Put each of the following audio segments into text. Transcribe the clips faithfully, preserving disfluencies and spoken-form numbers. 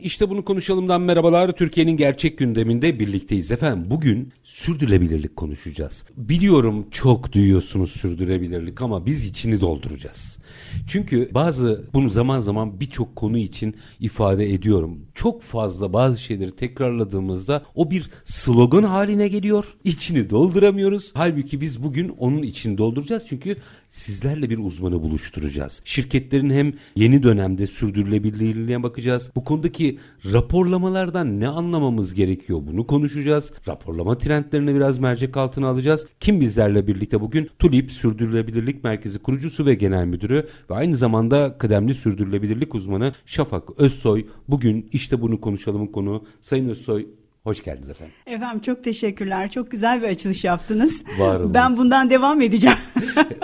İşte Bunu Konuşalım'dan merhabalar. Türkiye'nin gerçek gündeminde birlikteyiz efendim. Bugün sürdürülebilirlik konuşacağız. Biliyorum çok duyuyorsunuz sürdürülebilirlik ama biz içini dolduracağız. Çünkü bazı bunu zaman zaman birçok konu için ifade ediyorum. Çok fazla bazı şeyleri tekrarladığımızda o bir slogan haline geliyor. İçini dolduramıyoruz. Halbuki biz bugün onun içini dolduracağız. Çünkü sizlerle bir uzmanı buluşturacağız. Şirketlerin hem yeni dönemde sürdürülebilirliğine bakacağız. Bu konudaki raporlamalardan ne anlamamız gerekiyor bunu konuşacağız. Raporlama trendlerini biraz mercek altına alacağız. Kim bizlerle birlikte bugün? Tulip Sürdürülebilirlik Merkezi kurucusu ve genel müdürü ve aynı zamanda kıdemli sürdürülebilirlik uzmanı Şafak Özsoy. Bugün işte bunu konuşalımın konuğu. Sayın Özsoy, hoş geldiniz efendim. Efendim çok teşekkürler. Çok güzel bir açılış yaptınız. Var olun. Ben bundan devam edeceğim.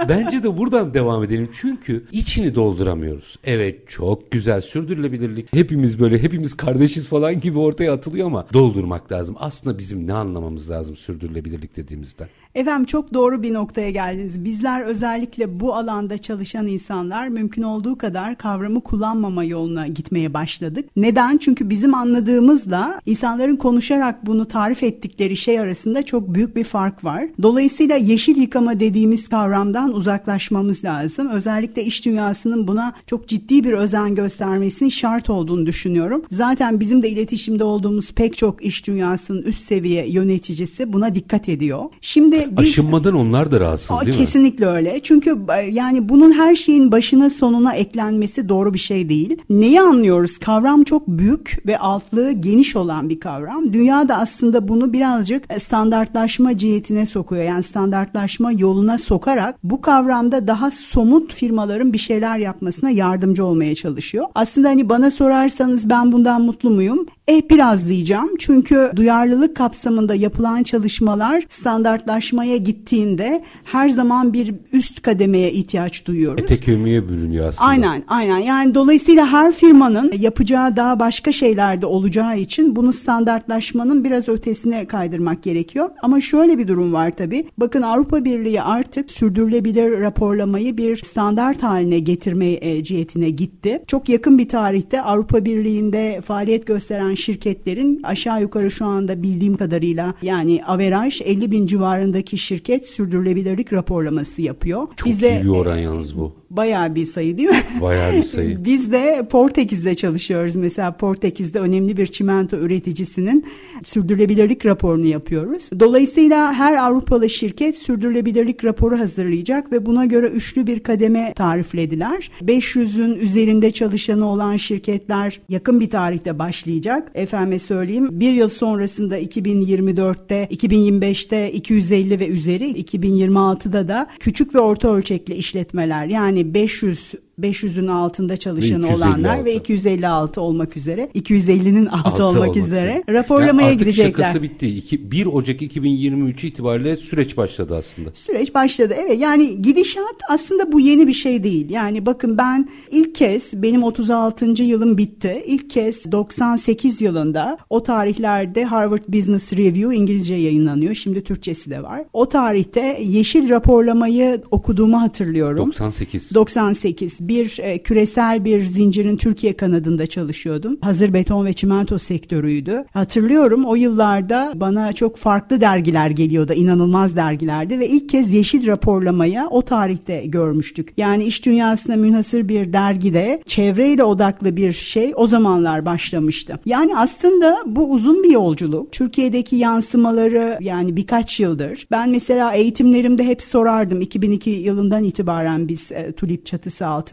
Bence de buradan devam edelim. Çünkü içini dolduramıyoruz. Evet, çok güzel sürdürülebilirlik. Hepimiz böyle hepimiz kardeşiz falan gibi ortaya atılıyor ama doldurmak lazım. Aslında bizim ne anlamamız lazım sürdürülebilirlik dediğimizde? Efendim çok doğru bir noktaya geldiniz. Bizler özellikle bu alanda çalışan insanlar mümkün olduğu kadar kavramı kullanmama yoluna gitmeye başladık. Neden? Çünkü bizim anladığımızla insanların konuşabilmesi bunu tarif ettikleri şey arasında çok büyük bir fark var. Dolayısıyla yeşil yıkama dediğimiz kavramdan uzaklaşmamız lazım. Özellikle iş dünyasının buna çok ciddi bir özen göstermesinin şart olduğunu düşünüyorum. Zaten bizim de iletişimde olduğumuz pek çok iş dünyasının üst seviye yöneticisi buna dikkat ediyor. Şimdi biz, aşınmadan onlar da rahatsız değil mi? Kesinlikle öyle. Çünkü yani bunun her şeyin başına sonuna eklenmesi doğru bir şey değil. Neyi anlıyoruz? Kavram çok büyük ve altlığı geniş olan bir kavram. Dünya da aslında bunu birazcık standartlaşma cihetine sokuyor. Yani standartlaşma yoluna sokarak bu kavramda daha somut firmaların bir şeyler yapmasına yardımcı olmaya çalışıyor. Aslında hani bana sorarsanız ben bundan mutlu muyum? Eh biraz diyeceğim. Çünkü duyarlılık kapsamında yapılan çalışmalar standartlaşmaya gittiğinde her zaman bir üst kademeye ihtiyaç duyuyoruz. Ete kemiğe bürünüyor aslında. Aynen, aynen. Yani dolayısıyla her firmanın yapacağı daha başka şeyler de olacağı için bunu standartlaşmaya biraz ötesine kaydırmak gerekiyor. Ama şöyle bir durum var tabii. Bakın Avrupa Birliği artık sürdürülebilir raporlamayı bir standart haline getirme cihetine gitti. Çok yakın bir tarihte Avrupa Birliği'nde faaliyet gösteren şirketlerin aşağı yukarı şu anda bildiğim kadarıyla yani averaj elli bin civarındaki şirket sürdürülebilirlik raporlaması yapıyor. Çok Bizde, iyi bir oran yalnız bu. Bayağı bir sayı değil mi? Bayağı bir sayı. Biz de Portekiz'de çalışıyoruz. Mesela Portekiz'de önemli bir çimento üreticisinin sürdürülebilirlik raporunu yapıyoruz. Dolayısıyla her Avrupalı şirket sürdürülebilirlik raporu hazırlayacak ve buna göre üçlü bir kademe tariflediler. beş yüzün üzerinde çalışanı olan şirketler yakın bir tarihte başlayacak. Efendime söyleyeyim bir yıl sonrasında iki bin yirmi dörtte, iki bin yirmi beşte iki yüz elli ve üzeri, iki bin yirmi altıda da küçük ve orta ölçekli işletmeler yani beş yüz beş yüzün altında çalışanı ve olanlar ve iki yüz elli altı olmak üzere iki yüz ellinin altı, altı olmak, olmak üzere raporlamaya yani gidecekler. Artık şakası bitti. İki, bir Ocak iki bin yirmi üç itibariyle süreç başladı aslında. Süreç başladı. Evet yani gidişat aslında bu yeni bir şey değil. Yani bakın ben ilk kez benim otuz altıncı yılım bitti. İlk kez doksan sekiz yılında o tarihlerde Harvard Business Review İngilizce yayınlanıyor. Şimdi Türkçesi de var. O tarihte yeşil raporlamayı okuduğumu hatırlıyorum. doksan sekiz. doksan sekiz. Bir e, küresel bir zincirin Türkiye kanadında çalışıyordum. Hazır beton ve çimento sektörüydü. Hatırlıyorum o yıllarda bana çok farklı dergiler geliyordu. İnanılmaz dergilerdi ve ilk kez yeşil raporlamaya o tarihte görmüştük. Yani iş dünyasına münhasır bir dergide çevreyle odaklı bir şey o zamanlar başlamıştı. Yani aslında bu uzun bir yolculuk. Türkiye'deki yansımaları yani birkaç yıldır. Ben mesela eğitimlerimde hep sorardım. iki bin iki yılından itibaren biz e, Tulip çatısı altında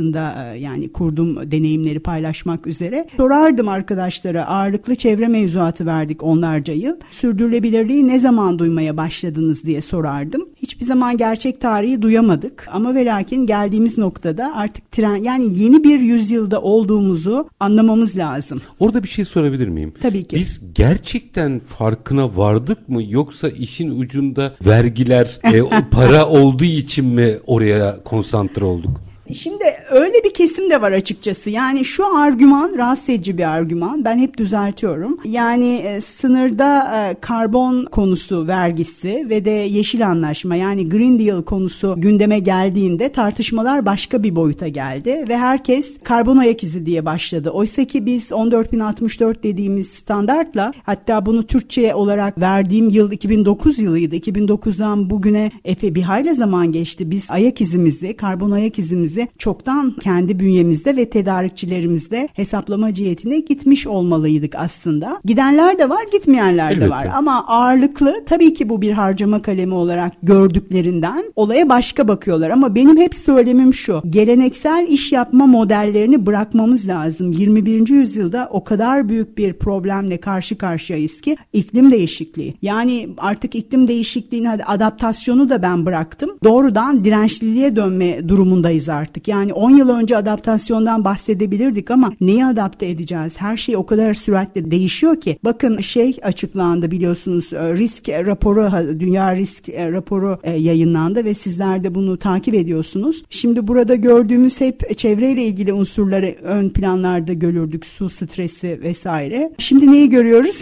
yani kurduğum deneyimleri paylaşmak üzere sorardım arkadaşlara, ağırlıklı çevre mevzuatı verdik onlarca yıl. Sürdürülebilirliği ne zaman duymaya başladınız diye sorardım. Hiç hiçbir zaman gerçek tarihi duyamadık ama ve lakin geldiğimiz noktada artık tren, yani yeni bir yüzyılda olduğumuzu anlamamız lazım. Orada bir şey sorabilir miyim? Tabii ki. Biz gerçekten farkına vardık mı, yoksa işin ucunda vergiler, e, para olduğu için mi oraya konsantre olduk? Şimdi öyle bir kesim de var açıkçası. Yani şu argüman rahatsız edici bir argüman. Ben hep düzeltiyorum. Yani e, sınırda e, karbon konusu vergisi ve de yeşil anlaşma, yani Green Deal konusu gündeme geldiğinde tartışmalar başka bir boyuta geldi ve herkes karbon ayak izi diye başladı. Oysa ki biz on dört bin altmış dört dediğimiz standartla, hatta bunu Türkçe olarak verdiğim yıl iki bin dokuz yılıydı. iki bin dokuzdan bugüne epey bir hayli zaman geçti. Biz ayak izimizi, karbon ayak izimizi çoktan kendi bünyemizde ve tedarikçilerimizde hesaplama cihetine gitmiş olmalıydık aslında. Gidenler de var, gitmeyenler elbette de var. Ama ağırlıklı tabii ki bu bir harcama kalemi olarak gördüklerinden olaya başka bakıyorlar. Ama benim hep söylemim şu: geleneksel iş yapma modellerini bırakmamız lazım. yirmi birinci yüzyılda o kadar büyük bir problemle karşı karşıyayız ki, iklim değişikliği. Yani artık iklim değişikliğini, adaptasyonu da ben bıraktım. Doğrudan dirençliliğe dönme durumundayız artık. Artık. Yani on yıl önce adaptasyondan bahsedebilirdik ama neyi adapte edeceğiz? Her şey o kadar süratle değişiyor ki. Bakın şey açıklandı, biliyorsunuz, risk raporu, dünya risk raporu yayınlandı ve sizler de bunu takip ediyorsunuz. Şimdi burada gördüğümüz hep çevreyle ilgili unsurları ön planlarda görürdük, su stresi vesaire. Şimdi neyi görüyoruz?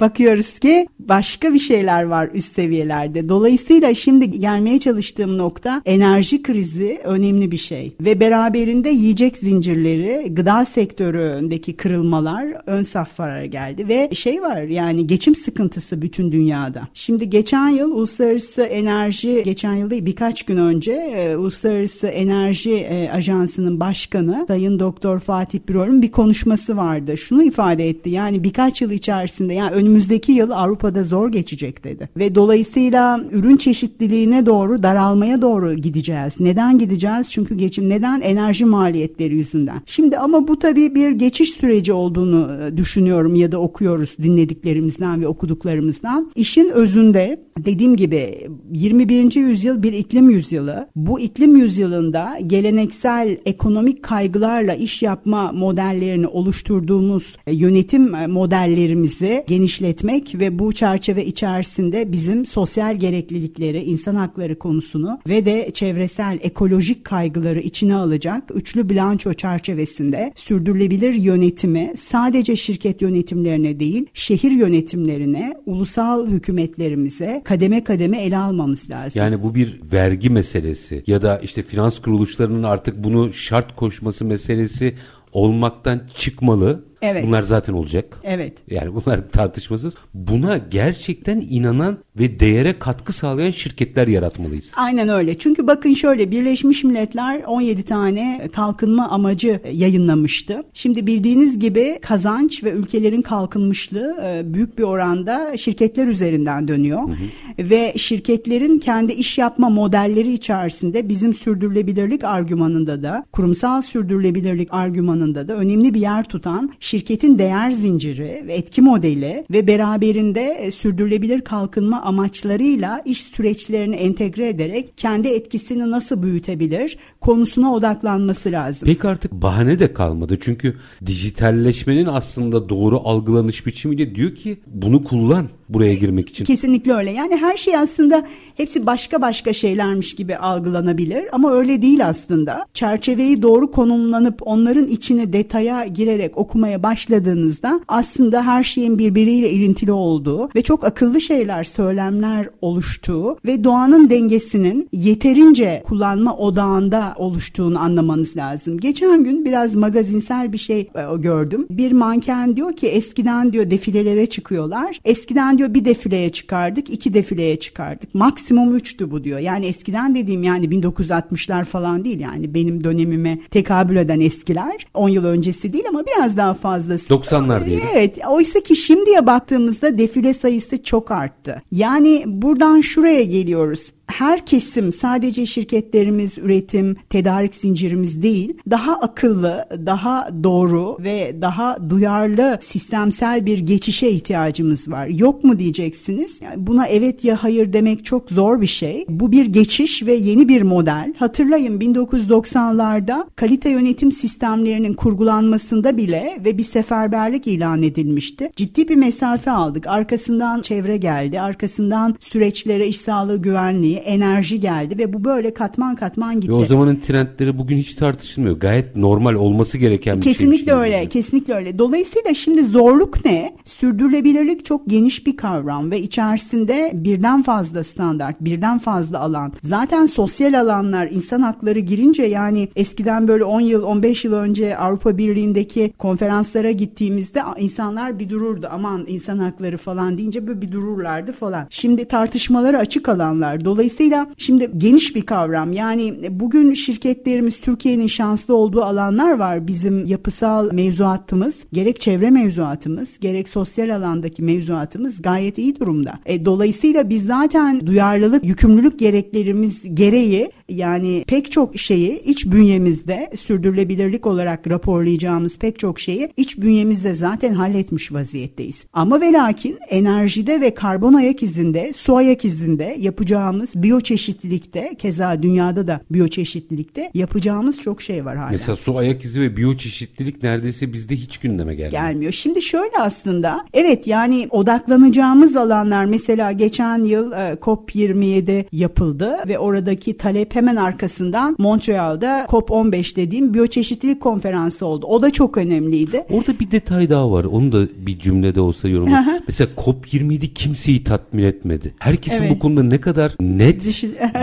Bakıyoruz ki başka bir şeyler var üst seviyelerde. Dolayısıyla şimdi gelmeye çalıştığım nokta, enerji krizi önemli bir şey. Ve beraberinde yiyecek zincirleri, gıda sektöründeki kırılmalar ön saflara geldi ve şey var, yani geçim sıkıntısı bütün dünyada. Şimdi geçen yıl Uluslararası Enerji, geçen yıl değil birkaç gün önce e, Uluslararası Enerji e, Ajansı'nın başkanı Sayın Doktor Fatih Birol'un bir konuşması vardı. Şunu ifade etti: yani birkaç yıl içerisinde, yani önümüzdeki yıl Avrupa'da zor geçecek dedi. Ve dolayısıyla ürün çeşitliliğine doğru, daralmaya doğru gideceğiz. Neden gideceğiz? Çünkü geçim, neden? Enerji maliyetleri yüzünden. Şimdi ama bu tabii bir geçiş süreci olduğunu düşünüyorum ya da okuyoruz dinlediklerimizden ve okuduklarımızdan. İşin özünde dediğim gibi yirmi birinci yüzyıl bir iklim yüzyılı. Bu iklim yüzyılında geleneksel ekonomik kaygılarla iş yapma modellerini oluşturduğumuz yönetim modellerimizi genişletmek ve bu çerçeve içerisinde bizim sosyal gereklilikleri, insan hakları konusunu ve de çevresel ekolojik kaygıları içine alacak üçlü bilanço çerçevesinde sürdürülebilir yönetimi sadece şirket yönetimlerine değil, şehir yönetimlerine, ulusal hükümetlerimize kademe kademe ele almamız lazım. Yani bu bir vergi meselesi ya da işte finans kuruluşlarının artık bunu şart koşması meselesi olmaktan çıkmalı. Evet. Bunlar zaten olacak. Evet. Yani bunlar tartışmasız. Buna gerçekten inanan ve değere katkı sağlayan şirketler yaratmalıyız. Aynen öyle. Çünkü bakın şöyle, Birleşmiş Milletler on yedi tane kalkınma amacı yayınlamıştı. Şimdi bildiğiniz gibi kazanç ve ülkelerin kalkınmışlığı büyük bir oranda şirketler üzerinden dönüyor. Hı hı. Ve şirketlerin kendi iş yapma modelleri içerisinde bizim sürdürülebilirlik argümanında da, kurumsal sürdürülebilirlik argümanında da önemli bir yer tutan şirketin değer zinciri ve etki modeli ve beraberinde sürdürülebilir kalkınma amaçlarıyla iş süreçlerini entegre ederek kendi etkisini nasıl büyütebilir konusuna odaklanması lazım. Peki artık bahane de kalmadı, çünkü dijitalleşmenin aslında doğru algılanış biçimiyle diyor ki bunu kullan buraya girmek için. Kesinlikle öyle. Yani her şey aslında hepsi başka başka şeylermiş gibi algılanabilir ama öyle değil aslında. Çerçeveyi doğru konumlanıp onların içine detaya girerek okumaya başladığınızda aslında her şeyin birbiriyle ilintili olduğu ve çok akıllı şeyler, söylemler oluştuğu ve doğanın dengesinin yeterince kullanma odağında oluştuğunu anlamanız lazım. Geçen gün biraz magazinsel bir şey gördüm. Bir manken diyor ki eskiden diyor defilelere çıkıyorlar. Eskiden diyor bir defileye çıkardık, iki defileye çıkardık. Maksimum üçtü bu diyor. Yani eskiden dediğim yani bin dokuz yüz altmışlar falan değil, yani benim dönemime tekabül eden eskiler. on yıl öncesi değil ama biraz daha fazlası. doksanlar diyelim. Evet. Oysa ki şimdiye baktığımızda defile sayısı çok arttı. Yani buradan şuraya geliyoruz. her kesim, sadece şirketlerimiz, üretim, tedarik zincirimiz değil, daha akıllı, daha doğru ve daha duyarlı sistemsel bir geçişe ihtiyacımız var. Yok mu diyeceksiniz? Yani buna evet ya hayır demek çok zor bir şey. Bu bir geçiş ve yeni bir model. Hatırlayın, bin dokuz yüz doksanlarda kalite yönetim sistemlerinin kurgulanmasında bile ve bir seferberlik ilan edilmişti. Ciddi bir mesafe aldık. Arkasından çevre geldi, arkasından süreçlere, iş sağlığı güvenliği, enerji geldi ve bu böyle katman katman gitti. Ve o zamanın trendleri bugün hiç tartışılmıyor. Gayet normal, olması gereken bir şey. Kesinlikle öyle, kesinlikle öyle. Dolayısıyla şimdi zorluk ne? Sürdürülebilirlik çok geniş bir kavram ve içerisinde birden fazla standart, birden fazla alan. Zaten sosyal alanlar, insan hakları girince, yani eskiden böyle on yıl, on beş yıl önce Avrupa Birliği'ndeki konferanslara gittiğimizde insanlar bir dururdu. Aman insan hakları falan deyince böyle bir dururlardı falan. Şimdi tartışmalara açık alanlar. Dolayısıyla şimdi geniş bir kavram. Yani bugün şirketlerimiz, Türkiye'nin şanslı olduğu alanlar var. Bizim yapısal mevzuatımız, gerek çevre mevzuatımız, gerek sosyal alandaki mevzuatımız gayet iyi durumda. E, dolayısıyla biz zaten duyarlılık, yükümlülük gereklerimiz gereği, yani pek çok şeyi iç bünyemizde, sürdürülebilirlik olarak raporlayacağımız pek çok şeyi iç bünyemizde zaten halletmiş vaziyetteyiz. Ama ve lakin enerjide ve karbon ayak izinde, su ayak izinde yapacağımız, biyoçeşitlilikte, keza dünyada da biyoçeşitlilikte yapacağımız çok şey var hala. Mesela su ayak izi ve biyoçeşitlilik neredeyse bizde hiç gündeme gelmiyor. Gelmiyor. Şimdi şöyle aslında, evet yani odaklanacağımız alanlar, mesela geçen yıl C O P yirmi yedi yapıldı ve oradaki talep hemen arkasından Montreal'da C O P on beş dediğim biyoçeşitlilik konferansı oldu. O da çok önemliydi. Orada bir detay daha var. Onu da bir cümlede olsa yorumlayayım. Mesela C O P yirmi yedi kimseyi tatmin etmedi. Herkesin evet. bu konuda ne kadar net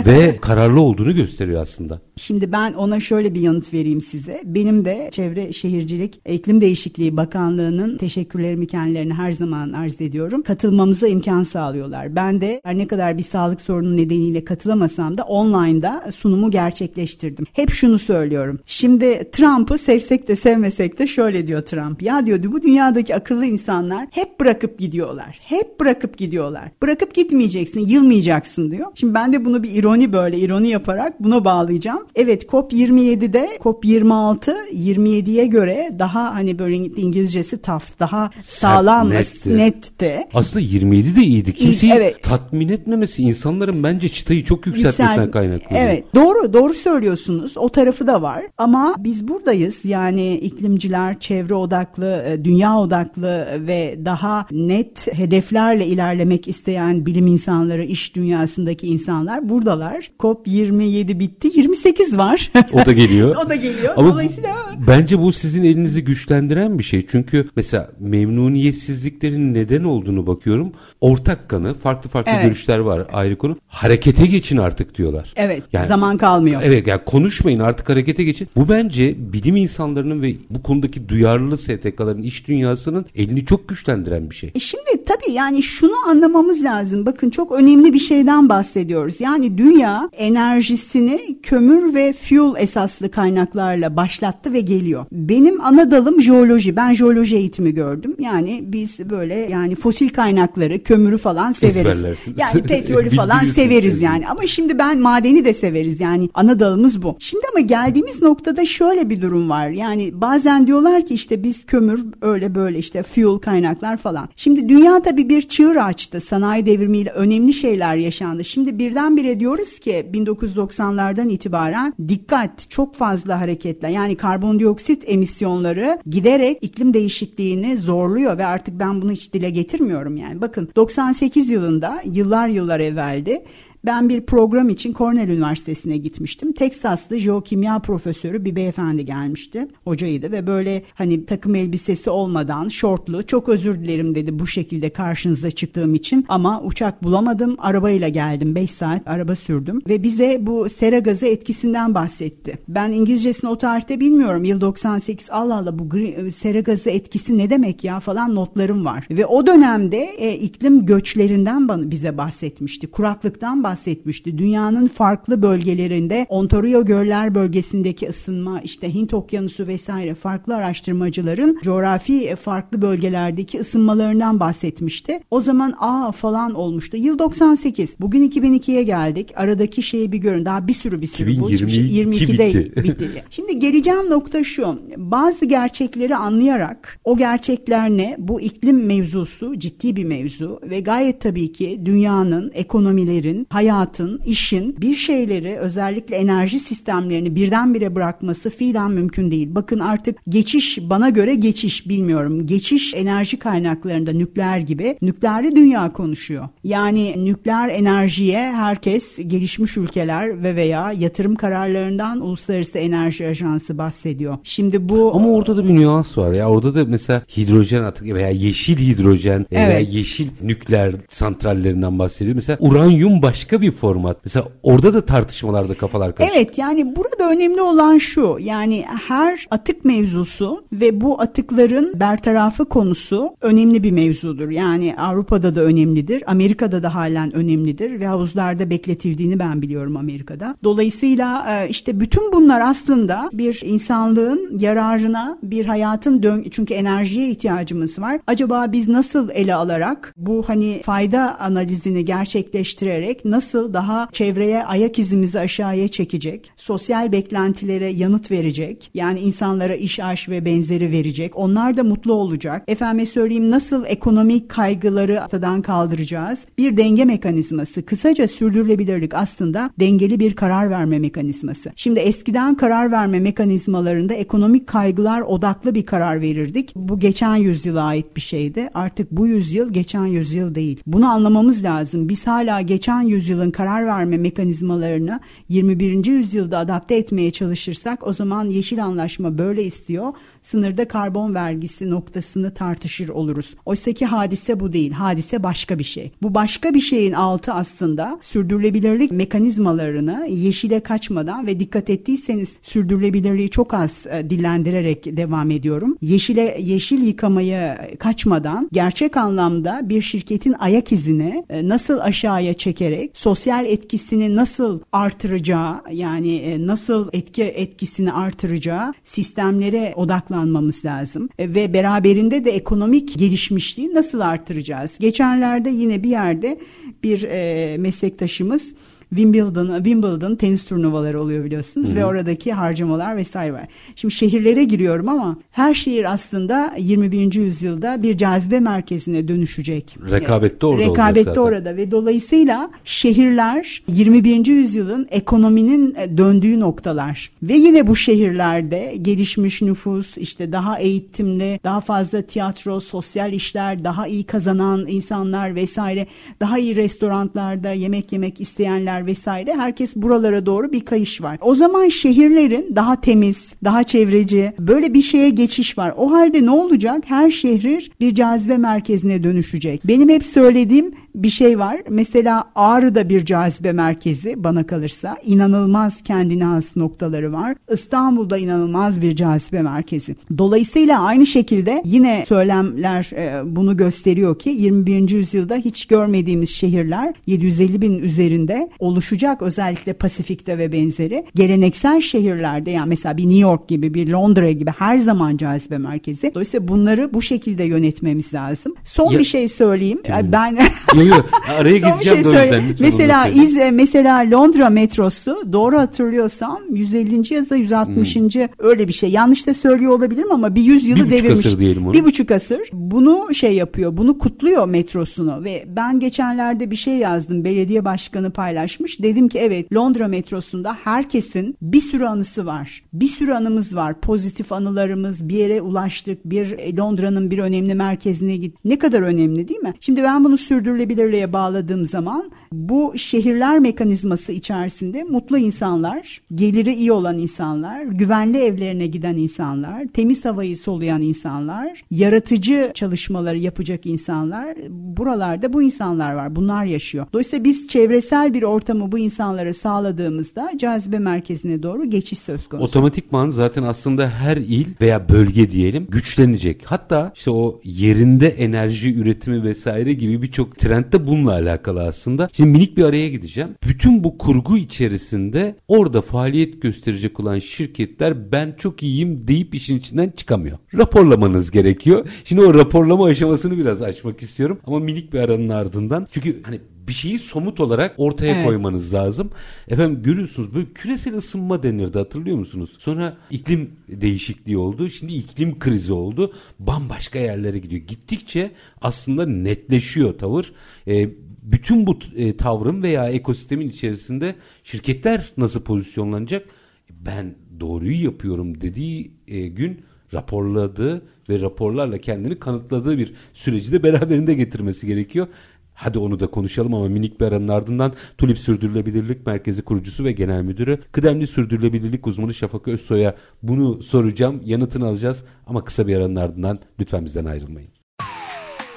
ve kararlı olduğunu gösteriyor aslında. Şimdi ben ona şöyle bir yanıt vereyim size. Benim de Çevre Şehircilik İklim Değişikliği Bakanlığı'nın teşekkürlerimi kendilerine her zaman arz ediyorum. Katılmamıza imkan sağlıyorlar. Ben de her ne kadar bir sağlık sorunu nedeniyle katılamasam da online'da sunumu gerçekleştirdim. Hep şunu söylüyorum. Şimdi Trump'ı sevsek de sevmesek de şöyle diyor Trump. Ya diyordu, bu dünyadaki akıllı insanlar hep bırakıp gidiyorlar. Hep bırakıp gidiyorlar. Bırakıp gitmeyeceksin, yılmayacaksın diyor. Şimdi ben de bunu bir ironi böyle ironi yaparak buna bağlayacağım. Evet, C O P yirmi yedide C O P yirmi altı yirmi yediye göre daha, hani böyle İngilizcesi tough, daha sağlam, netti. netti. Aslında yirmi yedi de iyiydi. Kimseyi evet. tatmin etmemesi insanların bence çıtayı çok yükseltmesinden Yüksel... kaynaklı. Evet, doğru doğru söylüyorsunuz. O tarafı da var ama biz buradayız. Yani iklimciler çevre odaklı, dünya odaklı ve daha net hedeflerle ilerlemek isteyen bilim insanları, iş dünyasındaki insanlar buradalar. C O P yirmi yedi bitti. yirmi sekiz var. O da geliyor. o da geliyor. Ama dolayısıyla bu, bence bu sizin elinizi güçlendiren bir şey. Çünkü mesela memnuniyetsizliklerin neden olduğunu bakıyorum. Ortak kanı, farklı farklı evet. görüşler var, ayrı konu. Harekete geçin artık diyorlar. Evet. Yani, zaman kalmıyor. Evet. Yani konuşmayın, artık harekete geçin. Bu bence bilim insanlarının ve bu konudaki duyarlı S T K'ların, iş dünyasının elini çok güçlendiren bir şey. E şimdi tabii yani şunu anlamamız lazım. Bakın, çok önemli bir şeyden bahsediyoruz. Yani dünya enerjisini kömür ve fuel esaslı kaynaklarla başlattı ve geliyor. Benim ana dalım jeoloji. Ben jeoloji eğitimi gördüm. Yani biz böyle yani fosil kaynakları, kömürü falan severiz. Yani petrolü falan severiz yani. Ama şimdi ben madeni de severiz. Yani ana dalımız bu. Şimdi ama geldiğimiz noktada şöyle bir durum var. Yani bazen diyorlar ki işte biz kömür öyle böyle işte fuel kaynaklar falan. Şimdi dünya tabii bir çığır açtı. Sanayi devrimiyle önemli şeyler yaşandı. Şimdi birdenbire diyoruz ki bin dokuz yüz doksanlardan itibaren dikkat, çok fazla hareketle, yani karbondioksit emisyonları giderek iklim değişikliğini zorluyor ve artık ben bunu hiç dile getirmiyorum yani. Bakın, doksan sekiz yılında, yıllar yıllar evveldi, ben bir program için Cornell Üniversitesi'ne gitmiştim. Teksaslı jeokimya profesörü bir beyefendi gelmişti. Hocaydı ve böyle hani takım elbisesi olmadan, şortlu, çok özür dilerim dedi bu şekilde karşınıza çıktığım için ama uçak bulamadım, arabayla geldim, beş saat araba sürdüm ve bize bu sera gazı etkisinden bahsetti. Ben İngilizcesini o tarihte bilmiyorum, yıl doksan sekiz, Allah Allah, bu gri, sera gazı etkisi ne demek ya falan notlarım var. Ve o dönemde e, iklim göçlerinden bana, bize bahsetmişti, kuraklıktan bahsetmişti. bahsetmişti. Dünyanın farklı bölgelerinde Ontario göller bölgesindeki ısınma, işte Hint Okyanusu vesaire farklı araştırmacıların coğrafi farklı bölgelerdeki ısınmalarından bahsetmişti. O zaman aa falan olmuştu. Yıl doksan sekiz. Bugün iki bin ikiye geldik. Aradaki şeyi bir görün. Daha bir sürü bir sürü. yirmi yirmi ikide bitti. bitti. Şimdi geleceğim nokta şu. Bazı gerçekleri anlayarak o gerçekler ne? Bu iklim mevzusu ciddi bir mevzu ve gayet tabii ki dünyanın, ekonomilerin, hayatın, işin bir şeyleri özellikle enerji sistemlerini birdenbire bırakması fiilen mümkün değil. Bakın artık geçiş bana göre geçiş bilmiyorum. Geçiş enerji kaynaklarında nükleer gibi. Nükleerli dünya konuşuyor. Yani nükleer enerjiye herkes gelişmiş ülkeler ve veya yatırım kararlarından Uluslararası Enerji Ajansı bahsediyor. Şimdi bu... Ama orada da bir nüans var ya. Orada da mesela hidrojen atık veya yeşil hidrojen evet. veya yeşil nükleer santrallerinden bahsediyor. Mesela uranyum başka bir format. Mesela orada da tartışmalarda kafalar karışık. Evet, yani burada önemli olan şu. Yani her atık mevzusu ve bu atıkların bertarafı konusu önemli bir mevzudur. Yani Avrupa'da da önemlidir. Amerika'da da halen önemlidir ve havuzlarda bekletildiğini ben biliyorum Amerika'da. Dolayısıyla işte bütün bunlar aslında bir insanlığın yararına, bir hayatın döngü, çünkü enerjiye ihtiyacımız var. Acaba biz nasıl ele alarak bu hani fayda analizini gerçekleştirerek nasıl daha çevreye ayak izimizi aşağıya çekecek, sosyal beklentilere yanıt verecek, yani insanlara iş, aş ve benzeri verecek, onlar da mutlu olacak. Efendime söyleyeyim, nasıl ekonomik kaygıları ortadan kaldıracağız? Bir denge mekanizması. Kısaca sürdürülebilirlik aslında dengeli bir karar verme mekanizması. Şimdi eskiden karar verme mekanizmalarında ekonomik kaygılar odaklı bir karar verirdik. Bu geçen yüzyıla ait bir şeydi. Artık bu yüzyıl geçen yüzyıl değil. Bunu anlamamız lazım. Biz hala geçen yüzyılın karar verme mekanizmalarını yirmi birinci yüzyılda adapte etmeye çalışırsak o zaman Yeşil Anlaşma böyle istiyor. Sınırda karbon vergisi noktasını tartışır oluruz. Oysaki hadise bu değil. Hadise başka bir şey. Bu başka bir şeyin altı aslında sürdürülebilirlik mekanizmalarını yeşile kaçmadan ve dikkat ettiyseniz sürdürülebilirliği çok az e, dillendirerek devam ediyorum. Yeşile yeşil yıkamaya kaçmadan gerçek anlamda bir şirketin ayak izini e, nasıl aşağıya çekerek sosyal etkisini nasıl artıracağı, yani e, nasıl etki etkisini artıracağı sistemlere odaklanmamız lazım. E, ve beraberinde de ekonomik gelişmişliği nasıl artıracağız? Geçenlerde yine bir yerde bir e, meslektaşımız Wimbledon, Wimbledon tenis turnuvaları oluyor biliyorsunuz hmm. ve oradaki harcamalar vesaire var. Şimdi şehirlere giriyorum ama her şehir aslında yirmi birinci yüzyılda bir cazibe merkezine dönüşecek. Rekabette orada olacak zaten. Rekabette orada ve dolayısıyla şehirler yirmi birinci yüzyılın ekonominin döndüğü noktalar ve yine bu şehirlerde gelişmiş nüfus, işte daha eğitimli, daha fazla tiyatro, sosyal işler, daha iyi kazanan insanlar vesaire, daha iyi restoranlarda yemek yemek isteyenler vesaire, herkes buralara doğru bir kayış var. O zaman şehirlerin daha temiz, daha çevreci, böyle bir şeye geçiş var. O halde ne olacak? Her şehir bir cazibe merkezine dönüşecek. Benim hep söylediğim bir şey var. Mesela Ağrı'da bir cazibe merkezi bana kalırsa, inanılmaz kendine has noktaları var. İstanbul'da inanılmaz bir cazibe merkezi. Dolayısıyla aynı şekilde yine söylemler bunu gösteriyor ki yirmi birinci yüzyılda hiç görmediğimiz şehirler yedi yüz elli bin üzerinde oluşacak, özellikle Pasifik'te ve benzeri. Geleneksel şehirlerde, yani mesela bir New York gibi, bir Londra gibi her zaman cazibe merkezi. Dolayısıyla bunları bu şekilde yönetmemiz lazım. Son ya, bir şey söyleyeyim. Bilmiyorum. Ben yo, yo, araya gideceğim şey de mesela İz mesela Londra metrosu, doğru hatırlıyorsam yüz ellinci ya da yüz altmışıncı Hmm. öyle bir şey. Yanlış da söylüyor olabilirim ama bir yüzyılı devirmiş. Bir buçuk asır. Bunu şey yapıyor. Bunu kutluyor metrosunu ve ben geçenlerde bir şey yazdım. Belediye başkanı paylaştı. Dedim ki evet, Londra metrosunda herkesin bir sürü anısı var. Bir sürü anımız var. Pozitif anılarımız, bir yere ulaştık. Bir Londra'nın bir önemli merkezine gittik. Ne kadar önemli değil mi? Şimdi ben bunu sürdürülebilirliğe bağladığım zaman bu şehirler mekanizması içerisinde mutlu insanlar, geliri iyi olan insanlar, güvenli evlerine giden insanlar, temiz havayı soluyan insanlar, yaratıcı çalışmaları yapacak insanlar, buralarda bu insanlar var. Bunlar yaşıyor. Dolayısıyla biz çevresel bir ortamı bu insanlara sağladığımızda cazibe merkezine doğru geçiş söz konusu. Otomatikman zaten aslında her il veya bölge diyelim güçlenecek. Hatta işte o yerinde enerji üretimi vesaire gibi birçok trend Kent de bununla alakalı aslında. Şimdi minik bir araya gideceğim. Bütün bu kurgu içerisinde orada faaliyet gösterecek olan şirketler ben çok iyiyim deyip işin içinden çıkamıyor. Raporlamanız gerekiyor. Şimdi o raporlama aşamasını biraz açmak istiyorum ama minik bir aranın ardından. Çünkü hani bir şeyi somut olarak ortaya evet. koymanız lazım. Efendim görüyorsunuz böyle küresel ısınma denirdi, hatırlıyor musunuz? Sonra iklim değişikliği oldu. Şimdi iklim krizi oldu. Bambaşka yerlere gidiyor. Gittikçe aslında netleşiyor tavır. Ee, bütün bu e, tavrın veya ekosistemin içerisinde şirketler nasıl pozisyonlanacak? Ben doğruyu yapıyorum dediği e, gün raporladığı ve raporlarla kendini kanıtladığı bir süreci de beraberinde getirmesi gerekiyor. Hadi onu da konuşalım ama minik bir aranın ardından Tulip Sürdürülebilirlik Merkezi kurucusu ve genel müdürü, kıdemli sürdürülebilirlik uzmanı Şafak Özsoy'a bunu soracağım, yanıtını alacağız ama kısa bir aranın ardından lütfen bizden ayrılmayın.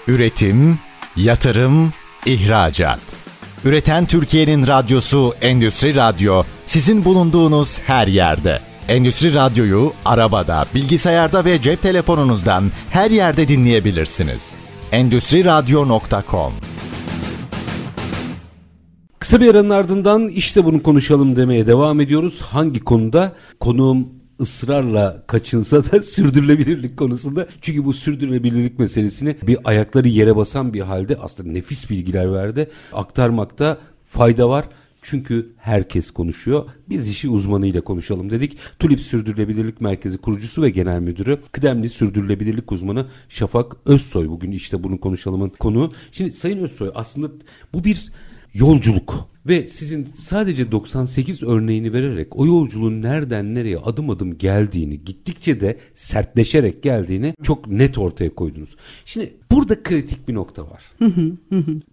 Üretim, yatırım, ihracat. Üreten Türkiye'nin radyosu Endüstri Radyo, sizin bulunduğunuz her yerde. Endüstri Radyo'yu arabada, bilgisayarda ve cep telefonunuzdan her yerde dinleyebilirsiniz. endüstri radyo nokta com. Kısa bir aranın ardından işte bunu konuşalım demeye devam ediyoruz. Hangi konuda? Konuğum ısrarla kaçınsa da sürdürülebilirlik konusunda. Çünkü bu sürdürülebilirlik meselesini bir ayakları yere basan bir halde aslında nefis bilgiler verdi. Aktarmakta fayda var. Çünkü herkes konuşuyor. Biz işi uzmanıyla konuşalım dedik. Tulip Sürdürülebilirlik Merkezi kurucusu ve genel müdürü, kıdemli sürdürülebilirlik uzmanı Şafak Özsoy. Bugün işte bunu konuşalımın konuğu. Şimdi Sayın Özsoy, aslında bu bir yolculuk ve sizin sadece doksan sekiz örneğini vererek o yolculuğun nereden nereye adım adım geldiğini, gittikçe de sertleşerek geldiğini çok net ortaya koydunuz. Şimdi burada kritik bir nokta var.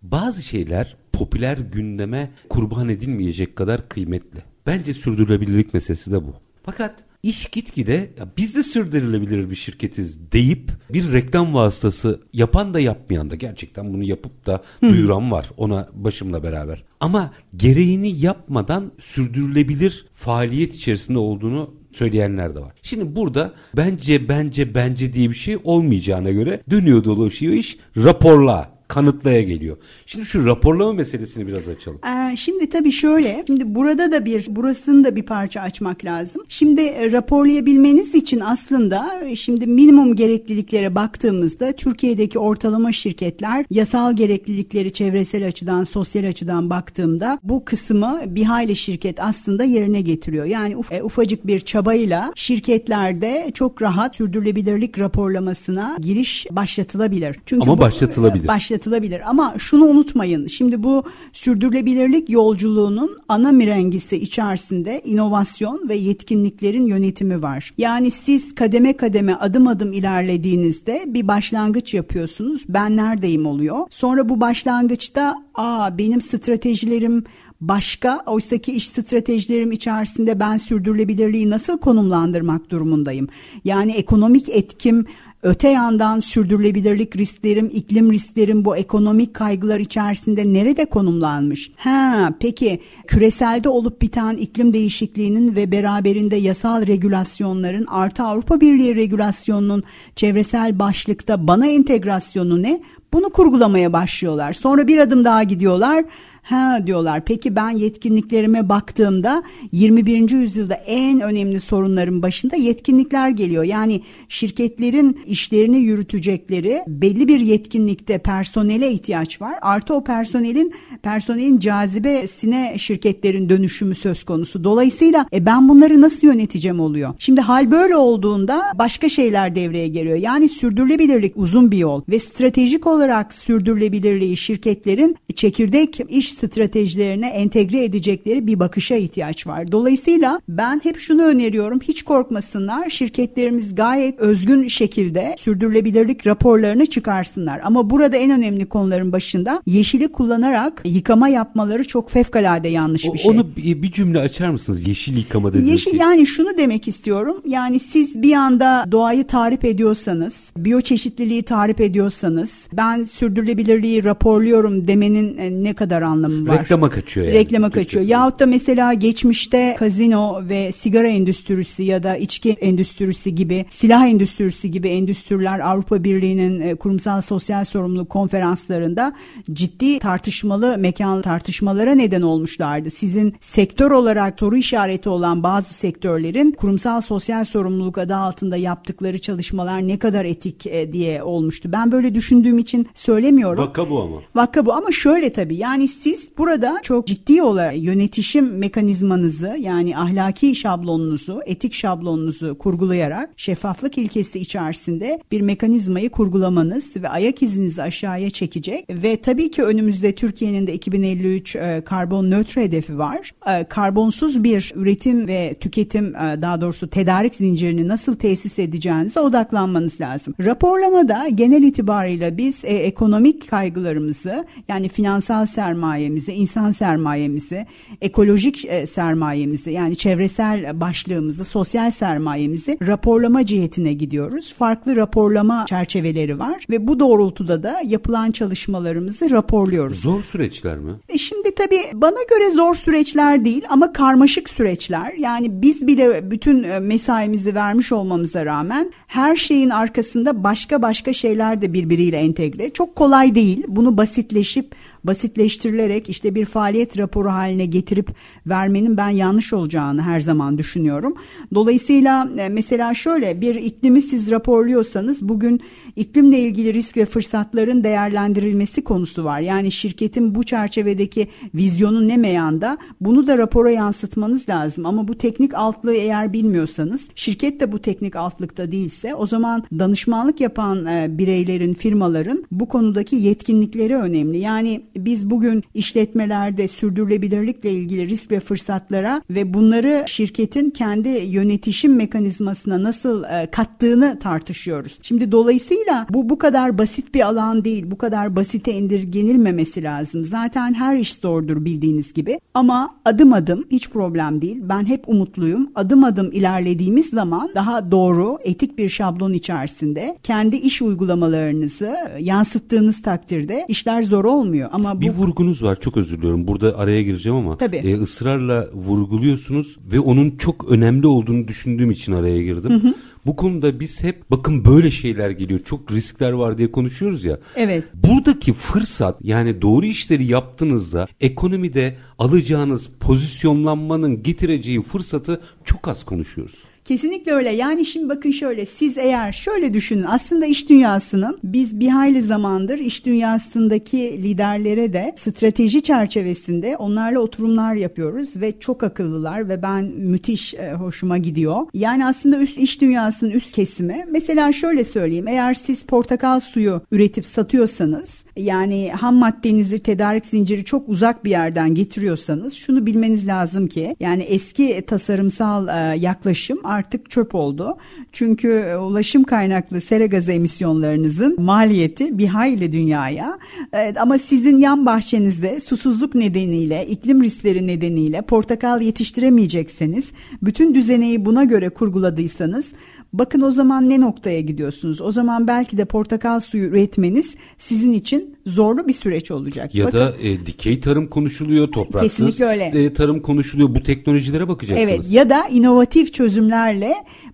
Bazı şeyler popüler gündeme kurban edilmeyecek kadar kıymetli. Bence sürdürülebilirlik meselesi de bu. Fakat iş gitgide biz de sürdürülebilir bir şirketiz deyip bir reklam vasıtası yapan da yapmayan da, gerçekten bunu yapıp da duyuran var, ona başımla beraber. Ama gereğini yapmadan sürdürülebilir faaliyet içerisinde olduğunu söyleyenler de var. Şimdi burada bence bence bence diye bir şey olmayacağına göre dönüyor dolaşıyor iş raporla, kanıtlaya geliyor. Şimdi şu raporlama meselesini biraz açalım. Ee, şimdi tabii şöyle, şimdi burada da bir, burasını da bir parça açmak lazım. Şimdi raporlayabilmeniz için aslında şimdi minimum gerekliliklere baktığımızda Türkiye'deki ortalama şirketler yasal gereklilikleri çevresel açıdan, sosyal açıdan baktığımda bu kısmı bir hayli şirket aslında yerine getiriyor. Yani uf, e, ufacık bir çabayla şirketlerde çok rahat sürdürülebilirlik raporlamasına giriş başlatılabilir. Çünkü ama bu, başlatılabilir. Başlatılabilir. Ama şunu unutmayın, şimdi bu sürdürülebilirlik yolculuğunun ana mirengisi içerisinde inovasyon ve yetkinliklerin yönetimi var. Yani siz kademe kademe adım adım ilerlediğinizde bir başlangıç yapıyorsunuz, ben neredeyim oluyor. Sonra bu başlangıçta aa benim stratejilerim başka, oysaki iş stratejilerim içerisinde ben sürdürülebilirliği nasıl konumlandırmak durumundayım. Yani ekonomik etkim, öte yandan sürdürülebilirlik risklerim, iklim risklerim bu ekonomik kaygılar içerisinde nerede konumlanmış? Ha, peki küreselde olup biten iklim değişikliğinin ve beraberinde yasal regülasyonların artı Avrupa Birliği regülasyonunun çevresel başlıkta bana entegrasyonu ne? Bunu kurgulamaya başlıyorlar. Sonra bir adım daha gidiyorlar. Ha diyorlar, peki ben yetkinliklerime baktığımda yirmi birinci yüzyılda en önemli sorunların başında yetkinlikler geliyor. Yani şirketlerin işlerini yürütecekleri belli bir yetkinlikte personele ihtiyaç var. Artı o personelin personelin cazibesine şirketlerin dönüşümü söz konusu. Dolayısıyla e ben bunları nasıl yöneteceğim oluyor. Şimdi hal böyle olduğunda başka şeyler devreye geliyor. Yani sürdürülebilirlik uzun bir yol ve stratejik olarak sürdürülebilirliği şirketlerin çekirdek iş stratejilerine entegre edecekleri bir bakışa ihtiyaç var. Dolayısıyla ben hep şunu öneriyorum, hiç korkmasınlar, şirketlerimiz gayet özgün şekilde sürdürülebilirlik raporlarını çıkarsınlar. Ama burada en önemli konuların başında yeşili kullanarak yıkama yapmaları çok fevkalade yanlış bir şey. Onu bir cümle açar mısınız? Yeşil yıkama dediğiniz. Yeşil, yani şunu demek istiyorum, yani siz bir anda doğayı tahrip ediyorsanız, biyoçeşitliliği tahrip ediyorsanız ben sürdürülebilirliği raporluyorum demenin ne kadar anlamı anlamı var. Reklama kaçıyor yani. Reklama kaçıyor. Yahut da mesela geçmişte kazino ve sigara endüstrisi ya da içki endüstrisi gibi, silah endüstrisi gibi endüstriler Avrupa Birliği'nin kurumsal sosyal sorumluluk konferanslarında ciddi tartışmalı mekan tartışmalara neden olmuşlardı. Sizin sektör olarak soru işareti olan bazı sektörlerin kurumsal sosyal sorumluluk adı altında yaptıkları çalışmalar ne kadar etik diye olmuştu. Ben böyle düşündüğüm için söylemiyorum. Vaka bu ama. Vaka bu ama şöyle tabii, yani siz burada çok ciddi olarak yönetişim mekanizmanızı, yani ahlaki şablonunuzu, etik şablonunuzu kurgulayarak şeffaflık ilkesi içerisinde bir mekanizmayı kurgulamanız ve ayak izinizi aşağıya çekecek ve tabii ki önümüzde Türkiye'nin de iki bin elli üç e, karbon nötr hedefi var. E, karbonsuz bir üretim ve tüketim, e, daha doğrusu tedarik zincirini nasıl tesis edeceğinize odaklanmanız lazım. Raporlamada genel itibarıyla biz e, ekonomik kaygılarımızı, yani finansal sermayemizi, insan sermayemizi, ekolojik e, sermayemizi, yani çevresel başlığımızı, sosyal sermayemizi raporlama cihetine gidiyoruz. Farklı raporlama çerçeveleri var ve bu doğrultuda da yapılan çalışmalarımızı raporluyoruz. Zor süreçler mi? E şimdi tabii bana göre zor süreçler değil ama karmaşık süreçler. Yani biz bile bütün mesaimizi vermiş olmamıza rağmen her şeyin arkasında başka başka şeyler de birbiriyle entegre. Çok kolay değil. Bunu basitleşip basitleştirilerek işte bir faaliyet raporu haline getirip vermenin ben yanlış olacağını her zaman düşünüyorum. Dolayısıyla mesela şöyle, bir iklimi siz raporluyorsanız bugün iklimle ilgili risk ve fırsatların değerlendirilmesi konusu var. Yani şirketin bu çerçevedeki vizyonu ne meyanda, bunu da rapora yansıtmanız lazım. Ama bu teknik altlığı eğer bilmiyorsanız, şirket de bu teknik altlıkta değilse, o zaman danışmanlık yapan bireylerin, firmaların bu konudaki yetkinlikleri önemli. Yani biz bugün işletmelerde sürdürülebilirlikle ilgili risk ve fırsatlara ve bunları şirketin kendi yönetişim mekanizmasına nasıl kattığını tartışıyoruz. Şimdi dolayısıyla bu bu kadar basit bir alan değil. Bu kadar basite indirgenilmemesi lazım. Zaten her iş zordur bildiğiniz gibi. Ama adım adım hiç problem değil. Ben hep umutluyum. Adım adım ilerlediğimiz zaman daha doğru, etik bir şablon içerisinde kendi iş uygulamalarınızı yansıttığınız takdirde işler zor olmuyor. Ama Ama bu... Bir vurgunuz var, çok özür diliyorum, burada araya gireceğim ama e, ısrarla vurguluyorsunuz ve onun çok önemli olduğunu düşündüğüm için araya girdim. Hı hı. Bu konuda biz hep bakın böyle şeyler geliyor, çok riskler var diye konuşuyoruz ya. Evet. Buradaki fırsat, yani doğru işleri yaptığınızda ekonomide alacağınız pozisyonlanmanın getireceği fırsatı çok az konuşuyoruz. Kesinlikle öyle. Yani şimdi bakın şöyle, siz eğer şöyle düşünün, aslında iş dünyasının, biz bir hayli zamandır iş dünyasındaki liderlere de strateji çerçevesinde onlarla oturumlar yapıyoruz ve çok akıllılar ve ben müthiş e, hoşuma gidiyor. Yani aslında üst, iş dünyasının üst kesimi, mesela şöyle söyleyeyim, eğer siz portakal suyu üretip satıyorsanız, yani ham maddenizi, tedarik zinciri çok uzak bir yerden getiriyorsanız, şunu bilmeniz lazım ki yani eski tasarımsal e, yaklaşım artık çöp oldu. Çünkü ulaşım kaynaklı sera gazı emisyonlarınızın maliyeti bir hayli dünyaya. Evet, ama sizin yan bahçenizde susuzluk nedeniyle, iklim riskleri nedeniyle portakal yetiştiremeyecekseniz, bütün düzeneyi buna göre kurguladıysanız, bakın o zaman ne noktaya gidiyorsunuz? O zaman belki de portakal suyu üretmeniz sizin için zorlu bir süreç olacak. Ya bakın, da e, dikey tarım konuşuluyor, topraksız e, tarım konuşuluyor. Bu teknolojilere bakacaksınız. Evet, ya da inovatif çözümlerle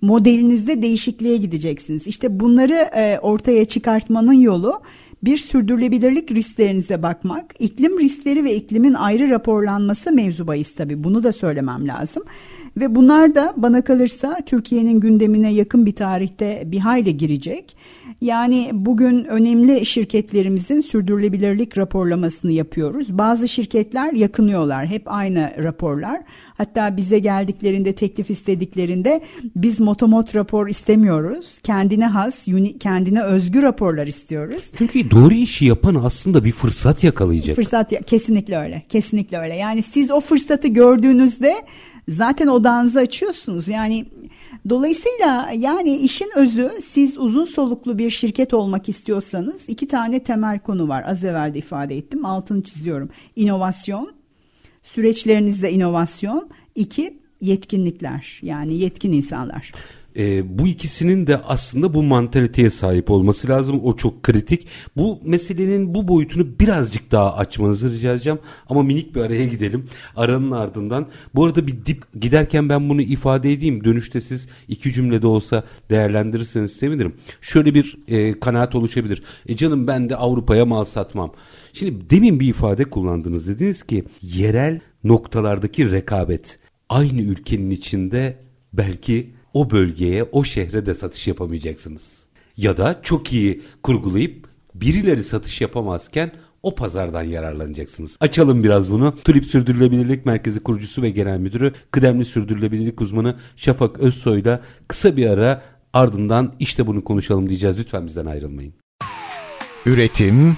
modelinizde değişikliğe gideceksiniz. İşte bunları e, ortaya çıkartmanın yolu, bir, sürdürülebilirlik risklerinize bakmak. İklim riskleri ve iklimin ayrı raporlanması mevzu bahis tabii. Bunu da söylemem lazım. Ve bunlar da bana kalırsa Türkiye'nin gündemine yakın bir tarihte bir hayli girecek. Yani bugün önemli şirketlerimizin sürdürülebilirlik raporlamasını yapıyoruz. Bazı şirketler yakınıyorlar, hep aynı raporlar. Hatta bize geldiklerinde, teklif istediklerinde biz motomot rapor istemiyoruz. Kendine has, kendine özgü raporlar istiyoruz. Çünkü doğru işi yapan aslında bir fırsat yakalayacak. Fırsat, kesinlikle öyle, kesinlikle öyle. Yani siz o fırsatı gördüğünüzde zaten odağınızı açıyorsunuz. Yani dolayısıyla yani işin özü, siz uzun soluklu bir şirket olmak istiyorsanız iki tane temel konu var. Az evvel de ifade ettim, altını çiziyorum. İnovasyon, süreçlerinizde inovasyon. İki, yetkinlikler, yani yetkin insanlar. E, bu ikisinin de aslında bu mantaliteye sahip olması lazım. O çok kritik. Bu meselenin bu boyutunu birazcık daha açmanızı rica edeceğim. Ama minik bir araya gidelim. Aranın ardından. Bu arada bir dip giderken ben bunu ifade edeyim. Dönüşte siz iki cümlede olsa değerlendirirseniz sevinirim. Şöyle bir e, kanaat oluşabilir. E canım ben de Avrupa'ya mal satmam. Şimdi demin bir ifade kullandınız. Dediniz ki yerel noktalardaki rekabet. Aynı ülkenin içinde belki o bölgeye, o şehre de satış yapamayacaksınız. Ya da çok iyi kurgulayıp birileri satış yapamazken o pazardan yararlanacaksınız. Açalım biraz bunu. Tulip Sürdürülebilirlik Merkezi kurucusu ve genel müdürü, kıdemli sürdürülebilirlik uzmanı Şafak Özsoy'la kısa bir ara, ardından işte bunu konuşalım diyeceğiz. Lütfen bizden ayrılmayın. Üretim,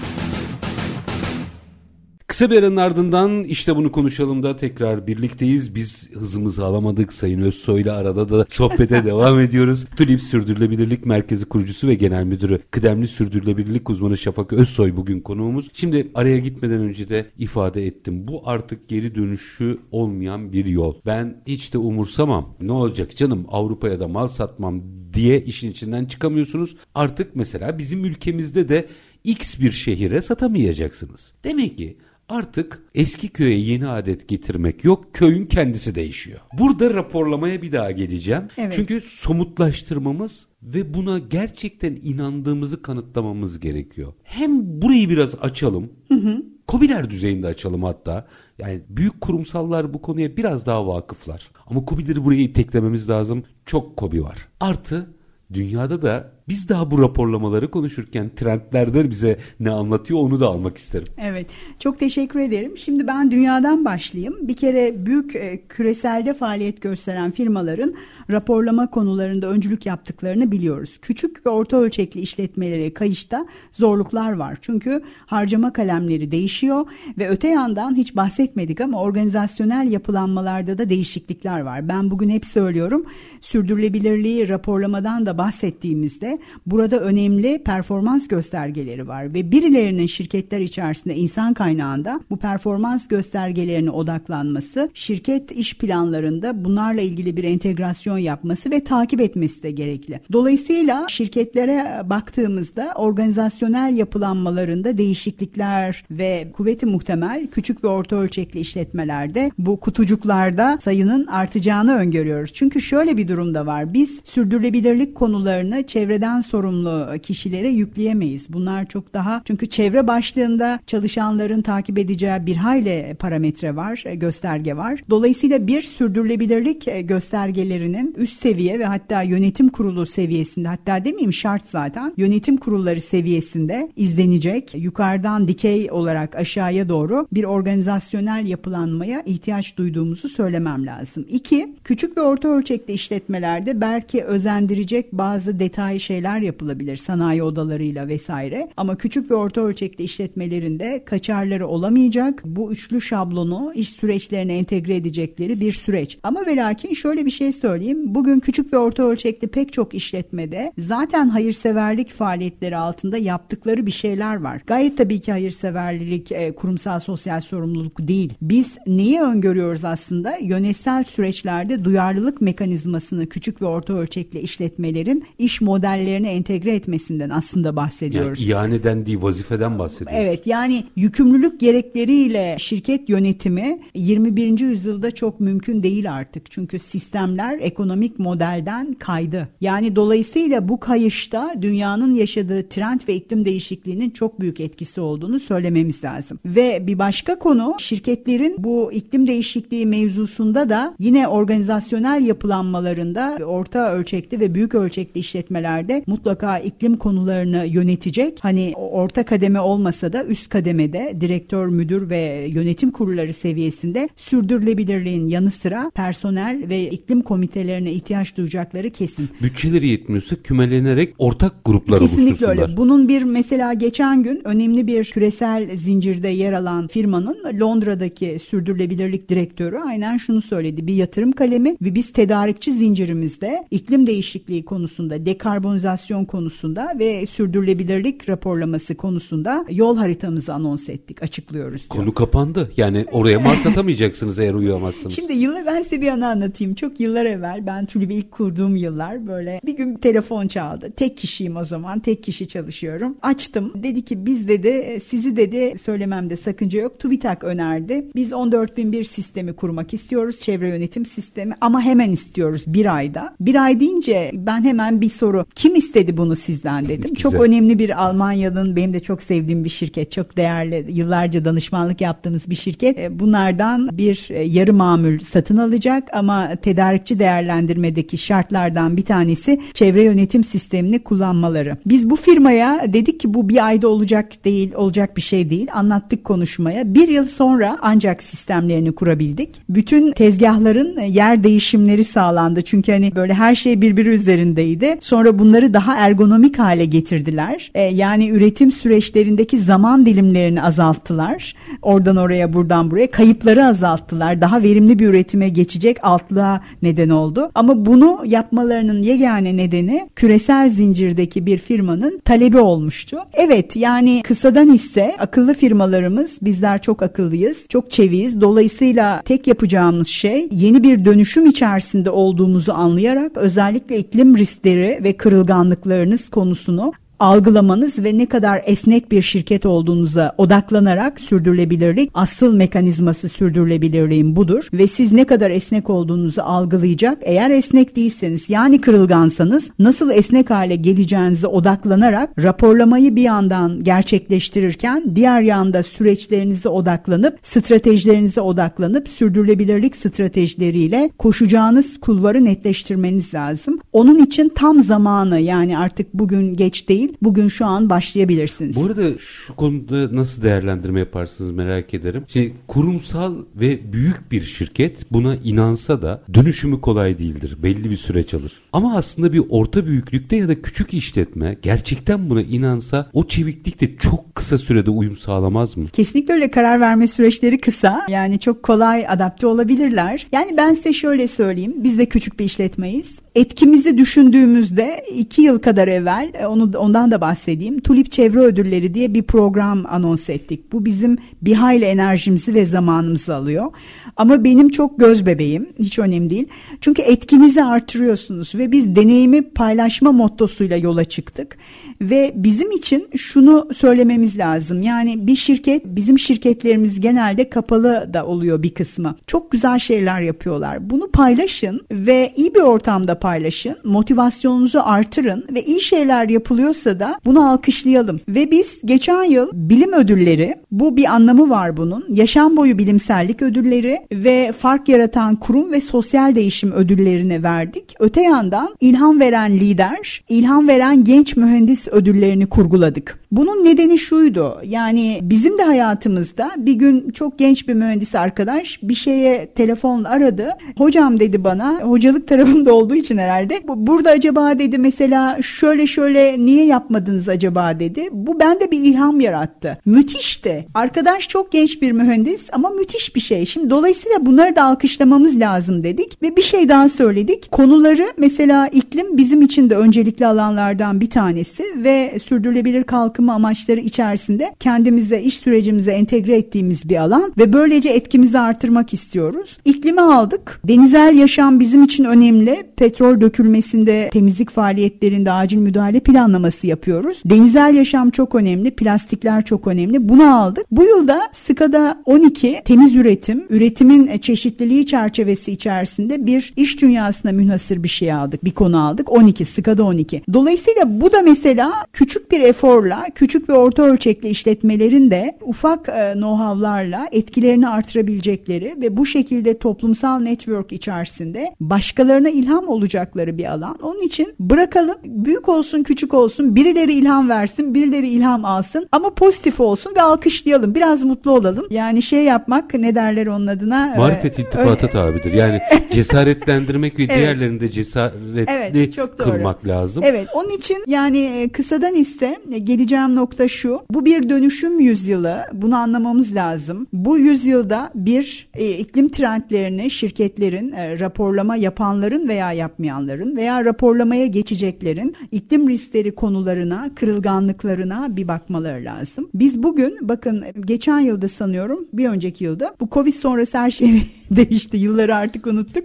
Kısa bir aranın ardından işte bunu konuşalım da tekrar birlikteyiz. Biz hızımızı alamadık. Sayın Özsoy'la arada da sohbete devam ediyoruz. Tulip Sürdürülebilirlik Merkezi kurucusu ve genel müdürü, kıdemli sürdürülebilirlik uzmanı Şafak Özsoy bugün konuğumuz. Şimdi araya gitmeden önce de ifade ettim. Bu artık geri dönüşü olmayan bir yol. Ben hiç de umursamam. Ne olacak canım, Avrupa'ya da mal satmam diye işin içinden çıkamıyorsunuz. Artık mesela bizim ülkemizde de X bir şehire satamayacaksınız. Demek ki artık eski köye yeni adet getirmek yok, köyün kendisi değişiyor. Burada raporlamaya bir daha geleceğim. Evet. Çünkü somutlaştırmamız ve buna gerçekten inandığımızı kanıtlamamız gerekiyor. Hem burayı biraz açalım, hı hı. KOBİ'ler düzeyinde açalım hatta. Yani büyük kurumsallar bu konuya biraz daha vakıflar. Ama KOBİ'leri buraya iteklememiz lazım. Çok KOBİ var. Artı dünyada da biz daha bu raporlamaları konuşurken trendlerden bize ne anlatıyor onu da almak isterim. Evet, çok teşekkür ederim. Şimdi ben dünyadan başlayayım. Bir kere büyük e, küreselde faaliyet gösteren firmaların raporlama konularında öncülük yaptıklarını biliyoruz. Küçük ve orta ölçekli işletmelere kayışta zorluklar var. Çünkü harcama kalemleri değişiyor ve öte yandan hiç bahsetmedik ama organizasyonel yapılanmalarda da değişiklikler var. Ben bugün hep söylüyorum, sürdürülebilirliği raporlamadan da bahsettiğimizde burada önemli performans göstergeleri var ve birilerinin şirketler içerisinde insan kaynağında bu performans göstergelerine odaklanması, şirket iş planlarında bunlarla ilgili bir entegrasyon yapması ve takip etmesi de gerekli. Dolayısıyla şirketlere baktığımızda organizasyonel yapılanmalarında değişiklikler ve kuvveti muhtemel küçük ve orta ölçekli işletmelerde bu kutucuklarda sayının artacağını öngörüyoruz. Çünkü şöyle bir durum da var. Biz sürdürülebilirlik konularını çevreden sorumlu kişilere yükleyemeyiz. Bunlar çok daha, çünkü çevre başlığında çalışanların takip edeceği bir hayli parametre var, gösterge var. Dolayısıyla bir sürdürülebilirlik göstergelerinin üst seviye ve hatta yönetim kurulu seviyesinde, hatta demeyeyim şart zaten, yönetim kurulları seviyesinde izlenecek, yukarıdan dikey olarak aşağıya doğru bir organizasyonel yapılanmaya ihtiyaç duyduğumuzu söylemem lazım. İki, küçük ve orta ölçekli işletmelerde belki özendirecek bazı detay şeyler yapılabilir sanayi odalarıyla vesaire, ama küçük ve orta ölçekli işletmelerinde kaçarları olamayacak, bu üçlü şablonu iş süreçlerine entegre edecekleri bir süreç. Ama ve lakin şöyle bir şey söyleyeyim, bugün küçük ve orta ölçekli pek çok işletmede zaten hayırseverlik faaliyetleri altında yaptıkları bir şeyler var. Gayet tabii ki hayırseverlik e, kurumsal sosyal sorumluluk değil. Biz neyi öngörüyoruz aslında? Yönetsel süreçlerde duyarlılık mekanizmasını küçük ve orta ölçekli işletmelerin iş modelleri entegre etmesinden aslında bahsediyoruz. Yani ihaneden değil, vazifeden bahsediyoruz. Evet, yani yükümlülük gerekleriyle şirket yönetimi yirmi birinci yüzyılda çok mümkün değil artık. Çünkü sistemler ekonomik modelden kaydı. Yani dolayısıyla bu kayışta dünyanın yaşadığı trend ve iklim değişikliğinin çok büyük etkisi olduğunu söylememiz lazım. Ve bir başka konu, şirketlerin bu iklim değişikliği mevzusunda da yine organizasyonel yapılanmalarında orta ölçekli ve büyük ölçekli işletmelerde ülkelerde mutlaka iklim konularını yönetecek. Hani orta kademe olmasa da üst kademede direktör, müdür ve yönetim kurulları seviyesinde sürdürülebilirliğin yanı sıra personel ve iklim komitelerine ihtiyaç duyacakları kesin. Bütçeleri yetmiyorsa kümelenerek ortak gruplar kesinlikle oluştursunlar. Kesinlikle öyle. Bunun bir mesela geçen gün önemli bir küresel zincirde yer alan firmanın Londra'daki sürdürülebilirlik direktörü aynen şunu söyledi. Bir yatırım kalemi ve biz tedarikçi zincirimizde iklim değişikliği konusunda, dekarbonizasyon konusunda ve sürdürülebilirlik raporlaması konusunda yol haritamızı anons ettik, açıklıyoruz. Diyor. Konu kapandı. Yani oraya mal satamayacaksınız eğer uyuyamazsınız. Şimdi yılı ben size bir anı anlatayım. Çok yıllar evvel, ben Tulip'i ilk kurduğum yıllar, böyle bir gün telefon çaldı. Tek kişiyim o zaman. Tek kişi çalışıyorum. Açtım. Dedi ki biz dedi sizi dedi söylememde sakınca yok. TÜBİTAK önerdi. Biz on dört bin bir sistemi kurmak istiyoruz. Çevre yönetim sistemi. Ama hemen istiyoruz bir ayda. Bir ay deyince ben hemen bir soru. Kim istedi bunu sizden dedim. Çok önemli bir Almanya'nın benim de çok sevdiğim bir şirket. Çok değerli. Yıllarca danışmanlık yaptığımız bir şirket. Bunlardan bir yarı mamul satın alacak ama tedarikçi değerlendirmedeki şartlardan bir tanesi çevre yönetim sistemini kullanmaları. Biz bu firmaya dedik ki bu bir ayda olacak değil, olacak bir şey değil. Anlattık konuşmaya. Bir yıl sonra ancak sistemlerini kurabildik. Bütün tezgahların yer değişimleri sağlandı. Çünkü hani böyle her şey birbiri üzerindeydi. Sonra bunları daha ergonomik hale getirdiler. E, yani üretim süreçlerindeki zaman dilimlerini azalttılar. Oradan oraya, buradan buraya. Kayıpları azalttılar. Daha verimli bir üretime geçecek altlığa neden oldu. Ama bunu yapmalarının yegane nedeni küresel zincirdeki bir firmanın talebi olmuştu. Evet, yani kısadan hisse akıllı firmalarımız, bizler çok akıllıyız, çok çeviyiz. Dolayısıyla tek yapacağımız şey yeni bir dönüşüm içerisinde olduğumuzu anlayarak özellikle iklim riskleri ve kırılganlıklarınız konusunu algılamanız ve ne kadar esnek bir şirket olduğunuza odaklanarak sürdürülebilirlik, asıl mekanizması sürdürülebilirliğin budur ve siz ne kadar esnek olduğunuzu algılayacak. Eğer esnek değilseniz, yani kırılgansanız, nasıl esnek hale geleceğinize odaklanarak raporlamayı bir yandan gerçekleştirirken diğer yanda süreçlerinize odaklanıp, stratejilerinize odaklanıp sürdürülebilirlik stratejileriyle koşacağınız kulvarı netleştirmeniz lazım. Onun için tam zamanı, yani artık bugün geç değil, bugün şu an başlayabilirsiniz. Bu arada şu konuda nasıl değerlendirme yaparsınız merak ederim. Şimdi kurumsal ve büyük bir şirket buna inansa da dönüşümü kolay değildir. Belli bir süreç alır. Ama aslında bir orta büyüklükte ya da küçük işletme gerçekten buna inansa o çeviklik de çok kısa sürede uyum sağlamaz mı? Kesinlikle öyle, karar verme süreçleri kısa. Yani çok kolay adapte olabilirler. Yani ben size şöyle söyleyeyim. Biz de küçük bir işletmeyiz. Etkimizi düşündüğümüzde iki yıl kadar evvel, onu ondan da bahsedeyim, Tulip Çevre Ödülleri diye bir program anons ettik. Bu bizim bir hayli enerjimizi ve zamanımızı alıyor. Ama benim çok göz bebeğim, hiç önemli değil. Çünkü etkinizi artırıyorsunuz ve biz deneyimi paylaşma mottosuyla yola çıktık. Ve bizim için şunu söylememiz lazım. Yani bir şirket, bizim şirketlerimiz genelde kapalı da oluyor bir kısmı. Çok güzel şeyler yapıyorlar. Bunu paylaşın ve iyi bir ortamda paylaşın, motivasyonunuzu artırın ve iyi şeyler yapılıyorsa da bunu alkışlayalım. Ve biz geçen yıl bilim ödülleri, bu bir anlamı var bunun, yaşam boyu bilimsellik ödülleri ve fark yaratan kurum ve sosyal değişim ödüllerini verdik. Öte yandan ilham veren lider, ilham veren genç mühendis ödüllerini kurguladık. Bunun nedeni şuydu, yani bizim de hayatımızda bir gün çok genç bir mühendis arkadaş bir şeye telefonla aradı. Hocam dedi bana, hocalık tarafında olduğu için herhalde, burada acaba dedi mesela şöyle şöyle niye yapmadınız acaba dedi. Bu bende bir ilham yarattı. Müthişti. Arkadaş çok genç bir mühendis ama müthiş bir şey. Şimdi dolayısıyla bunları da alkışlamamız lazım dedik ve bir şey daha söyledik. Konuları, mesela iklim bizim için de öncelikli alanlardan bir tanesi ve sürdürülebilir kalkınma amaçları içerisinde kendimize, iş sürecimize entegre ettiğimiz bir alan ve böylece etkimizi artırmak istiyoruz. İklimi aldık. Denizel yaşam bizim için önemli. Petrol dökülmesinde, temizlik faaliyetlerinde acil müdahale planlaması çalışması yapıyoruz. Denizel yaşam çok önemli, plastikler çok önemli. Bunu aldık. Bu yılda SCADA on iki temiz üretim, üretimin çeşitliliği çerçevesi içerisinde bir iş dünyasına münhasır bir şey aldık. Bir konu aldık. on iki, SCADA on iki. Dolayısıyla bu da mesela küçük bir eforla, küçük ve orta ölçekli işletmelerin de ufak know-how'larla etkilerini artırabilecekleri ve bu şekilde toplumsal network içerisinde başkalarına ilham olacakları bir alan. Onun için bırakalım, büyük olsun küçük olsun, birileri ilham versin, birileri ilham alsın ama pozitif olsun ve alkışlayalım, biraz mutlu olalım. Yani şey yapmak, ne derler onun adına? Marifet iltifata tabidir. Yani cesaretlendirmek ve evet, diğerlerini de cesaretli evet, kılmak lazım. Evet, onun için yani kısadan ise geleceğim nokta şu: bu bir dönüşüm yüzyılı, bunu anlamamız lazım. Bu yüzyılda bir e, iklim trendlerini şirketlerin, e, raporlama yapanların veya yapmayanların veya raporlamaya geçeceklerin iklim riskleri konularına, kırılganlıklarına bir bakmaları lazım. Biz bugün bakın geçen yılda sanıyorum bir önceki yılda bu Covid sonrası her şey değişti. Yılları artık unuttuk.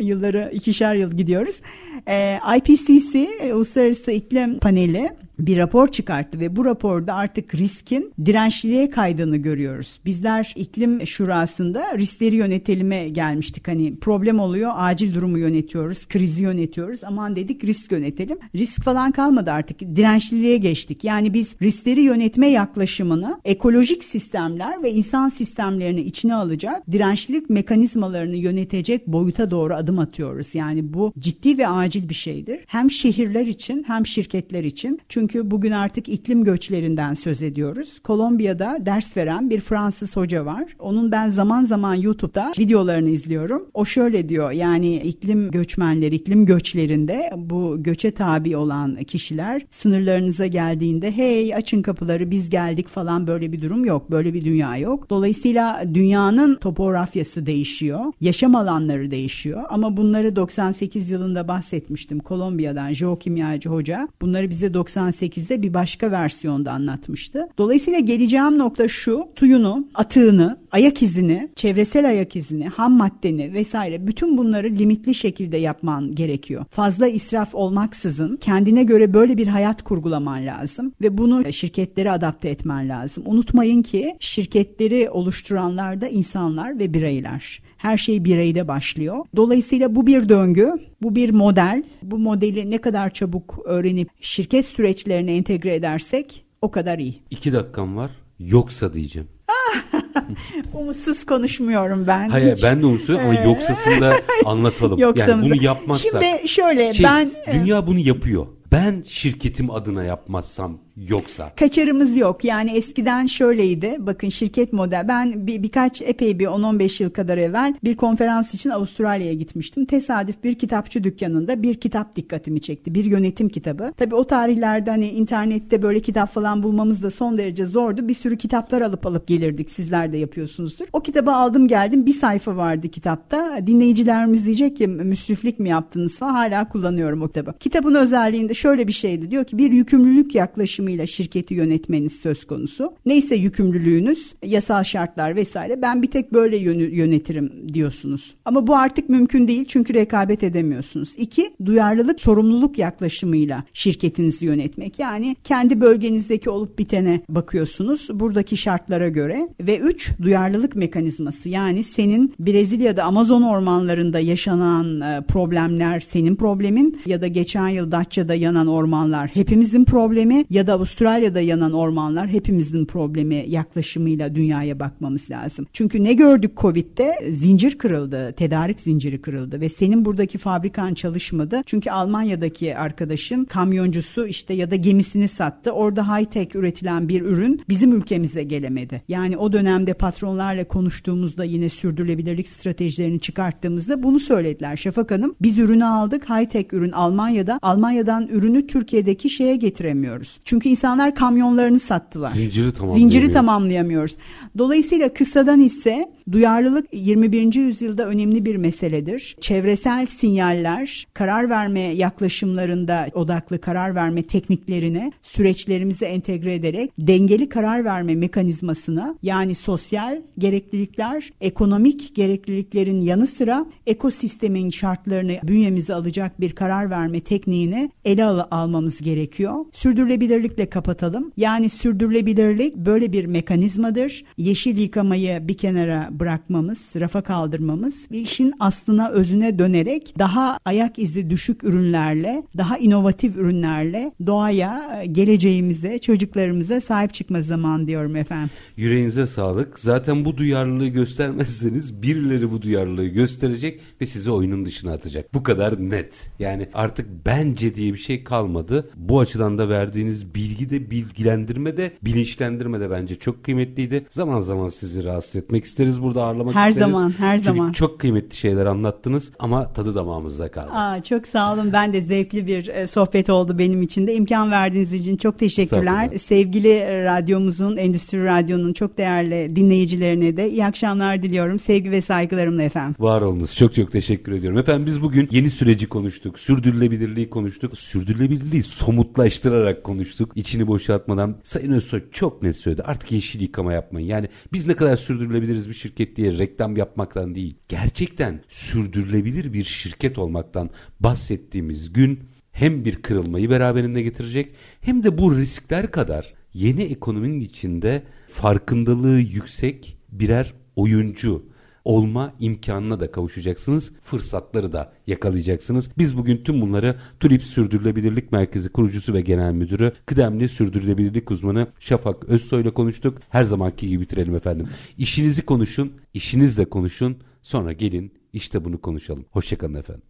Yılları ikişer yıl gidiyoruz. E, I P C C, Uluslararası İklim Paneli bir rapor çıkarttı ve bu raporda artık riskin dirençliliğe kaydığını görüyoruz. Bizler iklim şurasında riskleri yönetelime gelmiştik. Hani problem oluyor, acil durumu yönetiyoruz, krizi yönetiyoruz. Aman dedik risk yönetelim. Risk falan kalmadı artık. Dirençliliğe geçtik. Yani biz riskleri yönetme yaklaşımını ekolojik sistemler ve insan sistemlerini içine alacak, dirençlilik mekanizmalarını yönetecek boyuta doğru adım atıyoruz. Yani bu ciddi ve acil bir şeydir. Hem şehirler için hem şirketler için. Çünkü Çünkü bugün artık iklim göçlerinden söz ediyoruz. Kolombiya'da ders veren bir Fransız hoca var. Onun ben zaman zaman YouTube'da videolarını izliyorum. O şöyle diyor, yani iklim göçmenleri, iklim göçlerinde bu göçe tabi olan kişiler sınırlarınıza geldiğinde hey açın kapıları biz geldik falan, böyle bir durum yok. Böyle bir dünya yok. Dolayısıyla dünyanın topografyası değişiyor. Yaşam alanları değişiyor. Ama bunları doksan sekiz yılında bahsetmiştim. Kolombiya'dan jeokimyacı hoca bunları bize doksan sekizde bir başka versiyonda anlatmıştı. Dolayısıyla geleceğim nokta şu: suyunu, atığını, ayak izini, çevresel ayak izini, ham maddeni vesaire bütün bunları limitli şekilde yapman gerekiyor. Fazla israf olmaksızın kendine göre böyle bir hayat kurgulaman lazım ve bunu şirketlere adapte etmen lazım. Unutmayın ki şirketleri oluşturanlar da insanlar ve bireyler. Her şey bireyde başlıyor. Dolayısıyla bu bir döngü, bu bir model. Bu modeli ne kadar çabuk öğrenip şirket süreçlerine entegre edersek o kadar iyi. İki dakikam var, yoksa diyeceğim. Umutsuz konuşmuyorum ben. Hayır hiç. Ben de umutsuz ama yoksasında anlatalım. Yani bunu yapmazsak. Şimdi şöyle şey, ben... Dünya bunu yapıyor. Ben şirketim adına yapmazsam yoksa. Kaçarımız yok. Yani eskiden şöyleydi. Bakın şirket model. Ben bir, birkaç epey bir on on beş yıl kadar evvel bir konferans için Avustralya'ya gitmiştim. Tesadüf bir kitapçı dükkanında bir kitap dikkatimi çekti. Bir yönetim kitabı. Tabii o tarihlerde hani internette böyle kitap falan bulmamız da son derece zordu. Bir sürü kitaplar alıp alıp gelirdik. Sizler de yapıyorsunuzdur. O kitabı aldım geldim. Bir sayfa vardı kitapta. Dinleyicilerimiz diyecek ki müsriflik mi yaptınız falan. Hala kullanıyorum o kitabı. Kitabın özelliğinde şöyle bir şeydi. Diyor ki bir yükümlülük yaklaşımı ile şirketi yönetmeniz söz konusu. Neyse yükümlülüğünüz, yasal şartlar vesaire, ben bir tek böyle yönetirim diyorsunuz. Ama bu artık mümkün değil çünkü rekabet edemiyorsunuz. İki, duyarlılık, sorumluluk yaklaşımıyla şirketinizi yönetmek. Yani kendi bölgenizdeki olup bitene bakıyorsunuz buradaki şartlara göre. Ve üç, duyarlılık mekanizması. Yani senin Brezilya'da Amazon ormanlarında yaşanan problemler senin problemin ya da geçen yıl Datça'da yanan ormanlar hepimizin problemi ya da Avustralya'da yanan ormanlar hepimizin problemi yaklaşımıyla dünyaya bakmamız lazım. Çünkü ne gördük Covid'de? Zincir kırıldı, tedarik zinciri kırıldı ve senin buradaki fabrikan çalışmadı. Çünkü Almanya'daki arkadaşın kamyoncusu işte ya da gemisini sattı. Orada high tech üretilen bir ürün bizim ülkemize gelemedi. Yani o dönemde patronlarla konuştuğumuzda yine sürdürülebilirlik stratejilerini çıkarttığımızda bunu söylediler. Şafak Hanım, biz ürünü aldık, high tech ürün Almanya'da. Almanya'dan ürünü Türkiye'deki şeye getiremiyoruz. Çünkü Çünkü insanlar kamyonlarını sattılar. Zinciri tamamlayamıyoruz. Zinciri tamamlayamıyoruz. Dolayısıyla kısadan hisse duyarlılık yirmi birinci yüzyılda önemli bir meseledir. Çevresel sinyaller, karar verme yaklaşımlarında odaklı karar verme tekniklerine süreçlerimizi entegre ederek dengeli karar verme mekanizmasına, yani sosyal gereklilikler, ekonomik gerekliliklerin yanı sıra ekosistemin şartlarını bünyemize alacak bir karar verme tekniğini ele al- almamız gerekiyor. Sürdürülebilirlikle kapatalım. Yani sürdürülebilirlik böyle bir mekanizmadır. Yeşil yıkamayı bir kenara bırakmamız, rafa kaldırmamız ve işin aslına, özüne dönerek daha ayak izi düşük ürünlerle, daha inovatif ürünlerle doğaya, geleceğimize, çocuklarımıza sahip çıkma zamanı diyorum efendim. Yüreğinize sağlık. Zaten bu duyarlılığı göstermezseniz birileri bu duyarlılığı gösterecek ve sizi oyunun dışına atacak. Bu kadar net. Yani artık bence diye bir şey kalmadı. Bu açıdan da verdiğiniz bilgi de, bilgilendirme de, bilinçlendirme de bence çok kıymetliydi. Zaman zaman sizi rahatsız etmek isteriz. Burada ağırlamak her isteriz. Her zaman, her Çünkü zaman. Çok kıymetli şeyler anlattınız ama tadı damağımızda kaldı. Aa, çok sağ olun. Ben de zevkli bir sohbet oldu benim için de. İmkan verdiğiniz için çok teşekkürler. Sevgili radyomuzun, Endüstri Radyo'nun çok değerli dinleyicilerine de iyi akşamlar diliyorum. Sevgi ve saygılarımla efendim. Var olunuz. Çok çok teşekkür ediyorum. Efendim biz bugün yeni süreci konuştuk. Sürdürülebilirliği konuştuk. Sürdürülebilirliği somutlaştırarak konuştuk. İçini boşaltmadan. Sayın Özsoy çok net söyledi. Artık yeşil yıkama yapmayın. Yani biz ne kadar sürdürülebiliriz bir şirket diye reklam yapmaktan değil, gerçekten sürdürülebilir bir şirket olmaktan bahsettiğimiz gün hem bir kırılmayı beraberinde getirecek hem de bu riskler kadar yeni ekonominin içinde farkındalığı yüksek birer oyuncu olma imkanına da kavuşacaksınız. Fırsatları da yakalayacaksınız. Biz bugün tüm bunları Tulip Sürdürülebilirlik Merkezi kurucusu ve genel müdürü, kıdemli sürdürülebilirlik uzmanı Şafak Özsoy ile konuştuk. Her zamanki gibi bitirelim efendim. İşinizi konuşun, işinizle konuşun. Sonra gelin işte bunu konuşalım. Hoşçakalın efendim.